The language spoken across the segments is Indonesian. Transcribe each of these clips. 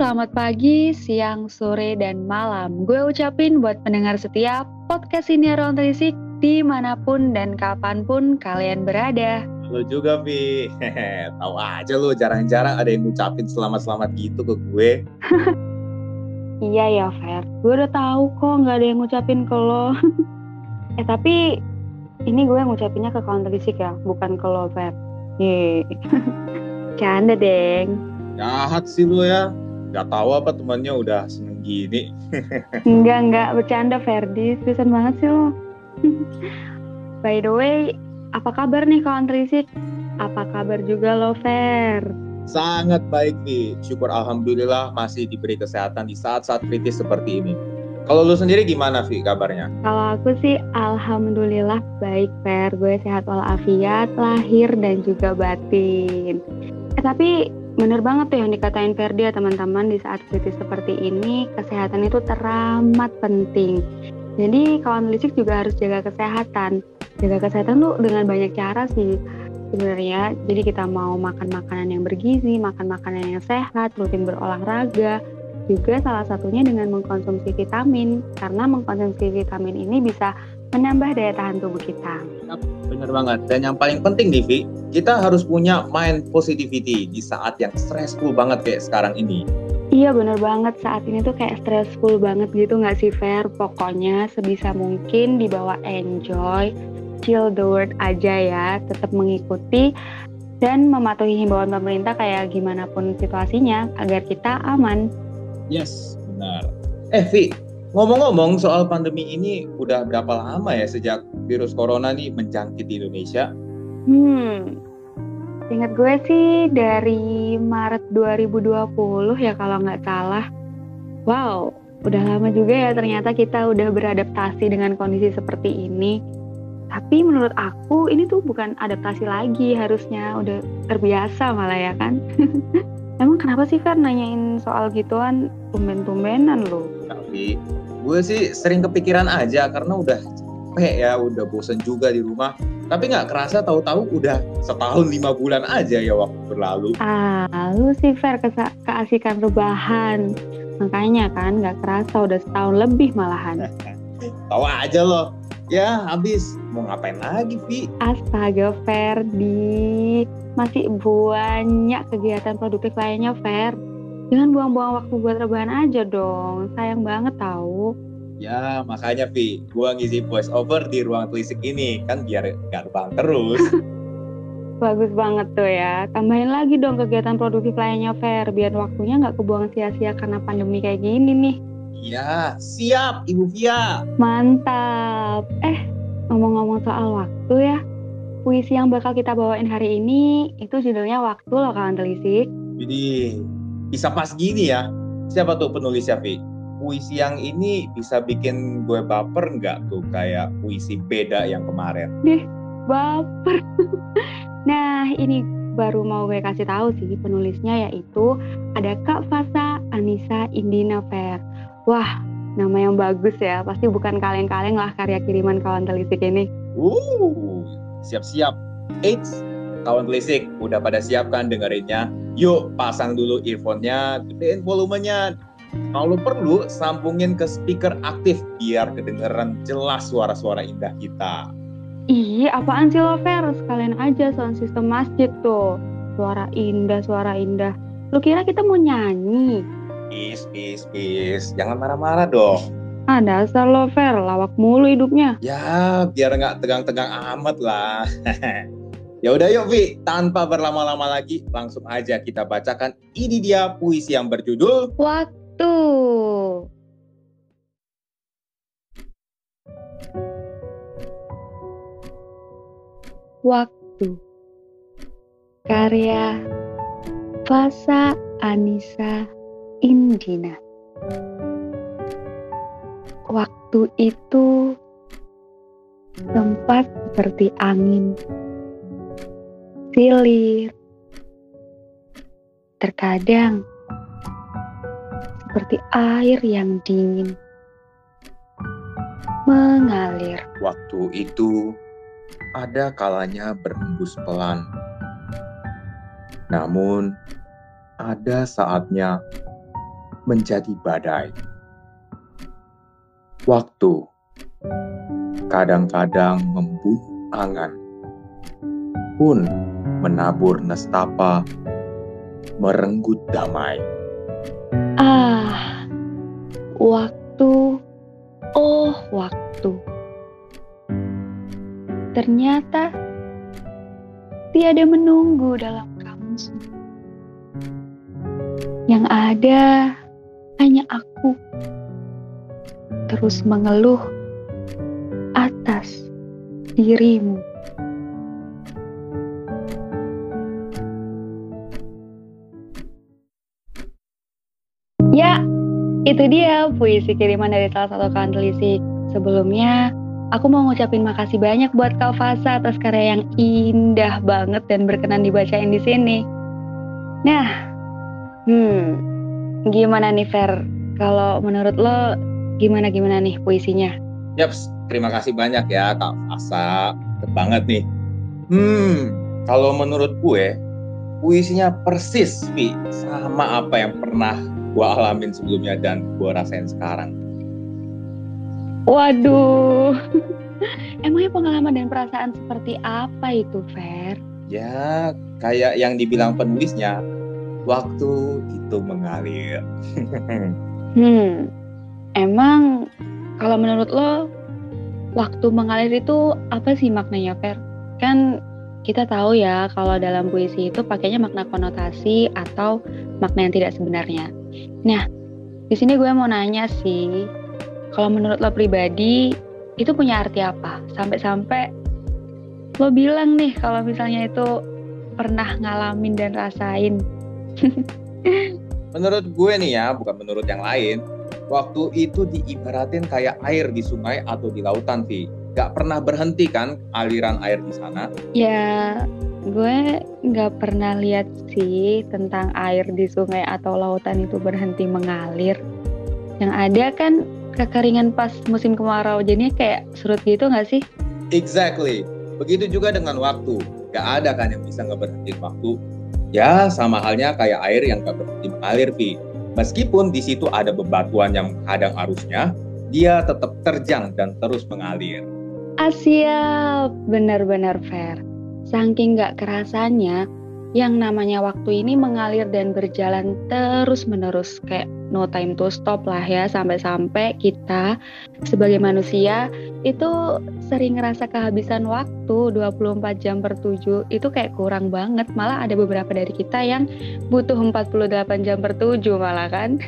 selamat pagi, siang, sore, dan malam. Gue ucapin buat pendengar setia podcast ini Aron Terisik dimanapun dan kapanpun kalian berada. Lo juga, Vi. Tahu aja lo, jarang-jarang ada yang ngucapin selamat-selamat gitu ke gue. Iya ya, Fer. Gue udah tahu kok nggak ada yang ngucapin ke lo. Tapi ini gue ngucapinnya ke kawan terisik ya, bukan ke lo, Fer. Yeay. Canda, Deng. Jahat sih lo ya. Nggak tahu apa temannya udah seneng gini. Enggak. Bercanda, Ferdi. Seriusan banget sih lo. By the way, apa kabar nih kawan terisik? Apa kabar juga lo, Fer? Sangat baik, Vi. Syukur Alhamdulillah masih diberi kesehatan di saat-saat kritis seperti ini. Kalau lo sendiri gimana, Vi, kabarnya? Kalau aku sih Alhamdulillah baik, Fer. Gue sehat walafiat, lahir dan juga batin. Tapi bener banget tuh yang dikatain Ferdi ya teman-teman, di saat kritis seperti ini kesehatan itu teramat penting. Jadi kawan terisik juga harus jaga kesehatan. Jaga kesehatan lu dengan banyak cara sih sebenarnya. Jadi kita mau makan makanan yang bergizi, makan makanan yang sehat, rutin berolahraga. Juga salah satunya dengan mengkonsumsi vitamin. Karena mengkonsumsi vitamin ini bisa menambah daya tahan tubuh kita. Bener banget. Dan yang paling penting, Divi, kita harus punya mind positivity di saat yang stressful banget kayak sekarang ini. Iya bener banget, saat ini tuh kayak stressful banget gitu gak sih, Fer? Pokoknya sebisa mungkin dibawa enjoy, chill the word aja ya, tetap mengikuti dan mematuhi himbauan pemerintah kayak gimana pun situasinya agar kita aman. Yes, benar. Vi, ngomong-ngomong soal pandemi ini udah berapa lama ya sejak virus corona nih menjangkiti Indonesia? Ingat gue sih dari Maret 2020 ya kalau nggak salah. Wow, udah lama juga ya ternyata kita udah beradaptasi dengan kondisi seperti ini. Tapi menurut aku ini tuh bukan adaptasi lagi, harusnya udah terbiasa malah ya kan. Emang kenapa sih Fer nanyain soal gituan, tumben-tumbenan lo? Tapi gue sih sering kepikiran aja karena udah capek ya, udah bosen juga di rumah. Tapi nggak kerasa tahu-tahu udah 1 tahun 5 bulan aja ya waktu berlalu. Lu sih Fer keasikan rebahan. Makanya kan nggak kerasa udah 1 tahun lebih malahan. Tahu aja lo. Ya habis. Mau ngapain lagi, Vi? Astaga, Ferdi. Masih banyak kegiatan produktif lainnya, Fer. Jangan buang-buang waktu buat rebahan aja dong. Sayang banget tahu. Ya makanya Vi, gua ngisi voice over di ruang telisik ini kan biar garbang terus. Bagus banget tuh ya. Tambahin lagi dong kegiatan produktif lainnya, Fer, biar waktunya nggak kebuang sia-sia karena pandemi kayak gini nih. Iya, siap Ibu Via. Mantap. Ngomong-ngomong soal waktu ya, puisi yang bakal kita bawain hari ini itu judulnya Waktu loh kawan telisik. Jadi bisa pas gini ya. Siapa tuh penulisnya, Vi? Puisi yang ini bisa bikin gue baper nggak tuh kayak puisi beda yang kemarin? Dih, baper. Nah, ini baru mau gue kasih tahu sih penulisnya yaitu ada Kak Fasa Anisa Indinafer. Wah, nama yang bagus ya. Pasti bukan kaleng-kaleng lah karya kiriman kawan telisik ini. Siap-siap. Eits, kawan telisik udah pada siapkan dengerinnya? Yuk, pasang dulu earphone-nya, gedein volumenya. Kalau perlu, sambungin ke speaker aktif biar kedengeran jelas suara-suara indah kita. Ih, apaan sih lo, Fer? Sekalian aja sound system masjid tuh. Suara indah, suara indah. Lu kira kita mau nyanyi? Is. Jangan marah-marah dong. Dasar lo, Fer. Lawak mulu hidupnya. Ya, biar nggak tegang-tegang amat lah. Ya udah yuk, Vi, tanpa berlama-lama lagi, langsung aja kita bacakan. Ini dia puisi yang berjudul Waktu. Waktu, karya Fasa Anisa Indina. Waktu itu tempat seperti angin silir, terkadang seperti air yang dingin mengalir. Waktu itu ada kalanya berhembus pelan, namun ada saatnya menjadi badai. Waktu kadang-kadang membunuh angan, pun menabur nestapa, merenggut damai. Ah, waktu, oh waktu. Ternyata tiada menunggu dalam kamu semua. Yang ada hanya aku terus mengeluh atas dirimu. Ya, itu dia puisi kiriman dari salah satu kawan telisik. Sebelumnya, aku mau ngucapin makasih banyak buat Kak Fasa atas karya yang indah banget dan berkenan dibacain di sini. Nah, gimana nih Fer? Kalau menurut lo, gimana nih puisinya? Yaps, terima kasih banyak ya Kak Fasa, keren banget nih. Kalau menurut gue, puisinya persis sama apa yang pernah gue alamin sebelumnya dan gue rasain sekarang. Waduh, emangnya pengalaman dan perasaan seperti apa itu, Fer? Ya, kayak yang dibilang penulisnya, waktu itu mengalir. Emang kalau menurut lo, waktu mengalir itu apa sih maknanya, Fer? Kan kita tahu ya kalau dalam puisi itu pakainya makna konotasi atau makna yang tidak sebenarnya. Nah, di sini gue mau nanya sih, kalau menurut lo pribadi itu punya arti apa? Sampai-sampai lo bilang nih kalau misalnya itu pernah ngalamin dan rasain. Menurut gue nih ya, bukan menurut yang lain, waktu itu diibaratin kayak air di sungai atau di lautan, Vi. Gak pernah berhenti kan aliran air di sana? Ya, gue gak pernah lihat sih tentang air di sungai atau lautan itu berhenti mengalir. Yang ada kan kekeringan pas musim kemarau, jadinya kayak surut gitu gak sih? Exactly, begitu juga dengan waktu. Gak ada kan yang bisa gak berhenti waktu. Ya, sama halnya kayak air yang gak berhenti mengalir, Vi. Meskipun di situ ada bebatuan yang menghadang arusnya, dia tetap terjang dan terus mengalir. Asyap, benar-benar fair. Saking gak kerasanya, yang namanya waktu ini mengalir dan berjalan terus-menerus. Kayak no time to stop lah ya, sampai-sampai kita sebagai manusia itu sering ngerasa kehabisan waktu. 24 jam per 7 itu kayak kurang banget. Malah ada beberapa dari kita yang butuh 48 jam per 7 malah kan.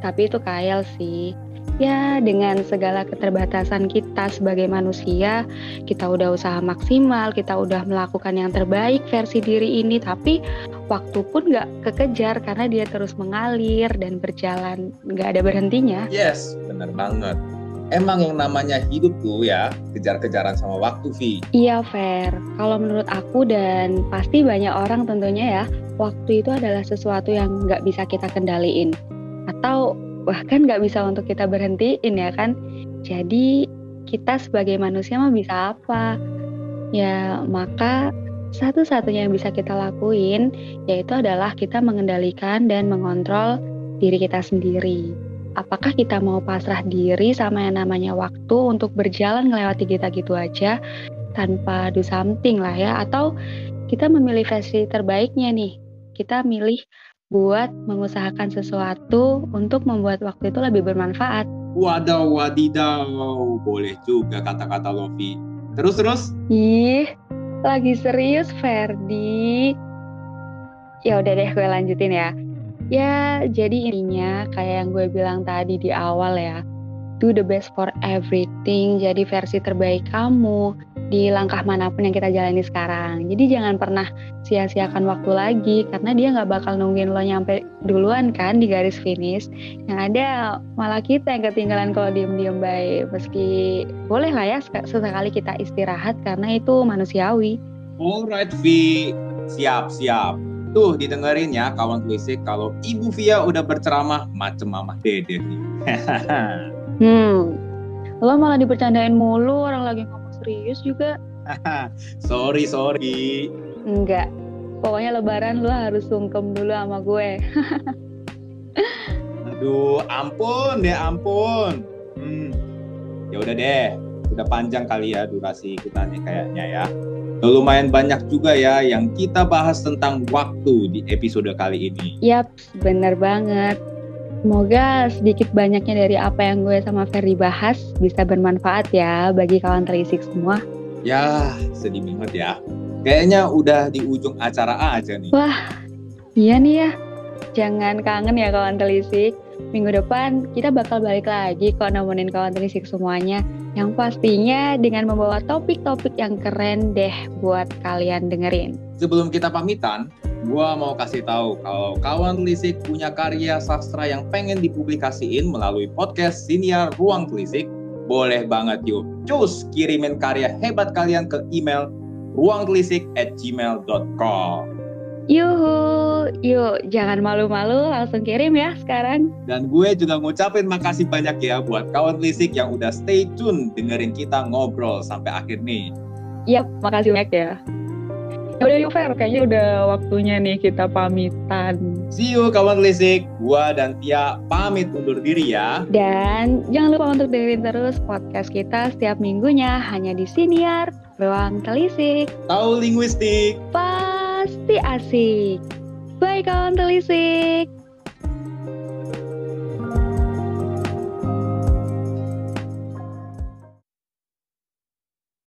Tapi itu khayal sih. Ya, dengan segala keterbatasan kita sebagai manusia, kita udah usaha maksimal, kita udah melakukan yang terbaik versi diri ini, tapi waktu pun gak kekejar karena dia terus mengalir dan berjalan, gak ada berhentinya. Yes, bener banget. Emang yang namanya hidup tuh ya, kejar-kejaran sama waktu, Vi. Iya, Fer. Kalau menurut aku dan pasti banyak orang tentunya ya, waktu itu adalah sesuatu yang gak bisa kita kendaliin. Atau bahkan gak bisa untuk kita berhentiin ya kan. Jadi kita sebagai manusia mah bisa apa? Ya maka satu-satunya yang bisa kita lakuin yaitu adalah kita mengendalikan dan mengontrol diri kita sendiri. Apakah kita mau pasrah diri sama yang namanya waktu untuk berjalan ngelewati kita gitu aja tanpa do something lah ya? Atau kita memilih versi terbaiknya nih. Kita milih buat mengusahakan sesuatu untuk membuat waktu itu lebih bermanfaat. Wadaw, wadidaw, boleh juga kata-kata Lofi. Terus? Ih, lagi serius Ferdi. Ya udah deh, gue lanjutin ya. Ya, jadi intinya kayak yang gue bilang tadi di awal ya, do the best for everything. Jadi versi terbaik kamu di langkah manapun yang kita jalani sekarang. Jadi jangan pernah sia-siakan waktu lagi, karena dia gak bakal nungguin lo nyampe duluan kan di garis finish. Yang ada malah kita yang ketinggalan kalau diem-diem baik. Meski boleh lah ya sesekali kita istirahat, karena itu manusiawi. Alright Vi, siap-siap. Tuh didengerin ya kawan telisik, kalau Ibu Via udah berceramah macem Mama Dede nih. Lo malah dipercandain mulu, orang lagi ngomong serius juga. Sorry. Enggak, pokoknya lebaran lu harus sungkem dulu sama gue. Duh, ampun deh, ampun. Ya udah deh, udah panjang kali ya durasi kita nih kayaknya ya. Lumayan banyak juga ya yang kita bahas tentang waktu di episode kali ini. Yap, bener banget. Semoga sedikit banyaknya dari apa yang gue sama Ferry bahas bisa bermanfaat ya bagi kawan terisik semua. Yah, sedih banget ya. Kayaknya udah di ujung acara aja nih. Wah, iya nih ya. Jangan kangen ya kawan terisik. Minggu depan kita bakal balik lagi kok nemenin kawan terisik semuanya. Yang pastinya dengan membawa topik-topik yang keren deh buat kalian dengerin. Sebelum kita pamitan, gua mau kasih tahu kalau kawan telisik punya karya sastra yang pengen dipublikasiin melalui podcast Siniar Ruang Telisik, boleh banget yuk. Cus kirimin karya hebat kalian ke email ruangtelisik@gmail.com. Yuhu, yuk jangan malu-malu, langsung kirim ya sekarang. Dan gue juga ngucapin makasih banyak ya buat kawan telisik yang udah stay tune dengerin kita ngobrol sampai akhir nih. Yap, makasih banyak ya. Udah yuk Fer, kayaknya udah waktunya nih kita pamitan. See you kawan telisik, gua dan Tia pamit undur diri ya. Dan jangan lupa untuk dengerin terus podcast kita setiap minggunya hanya di Siniar Ruang Telisik. Tahu linguistik pasti asik. Bye kawan telisik.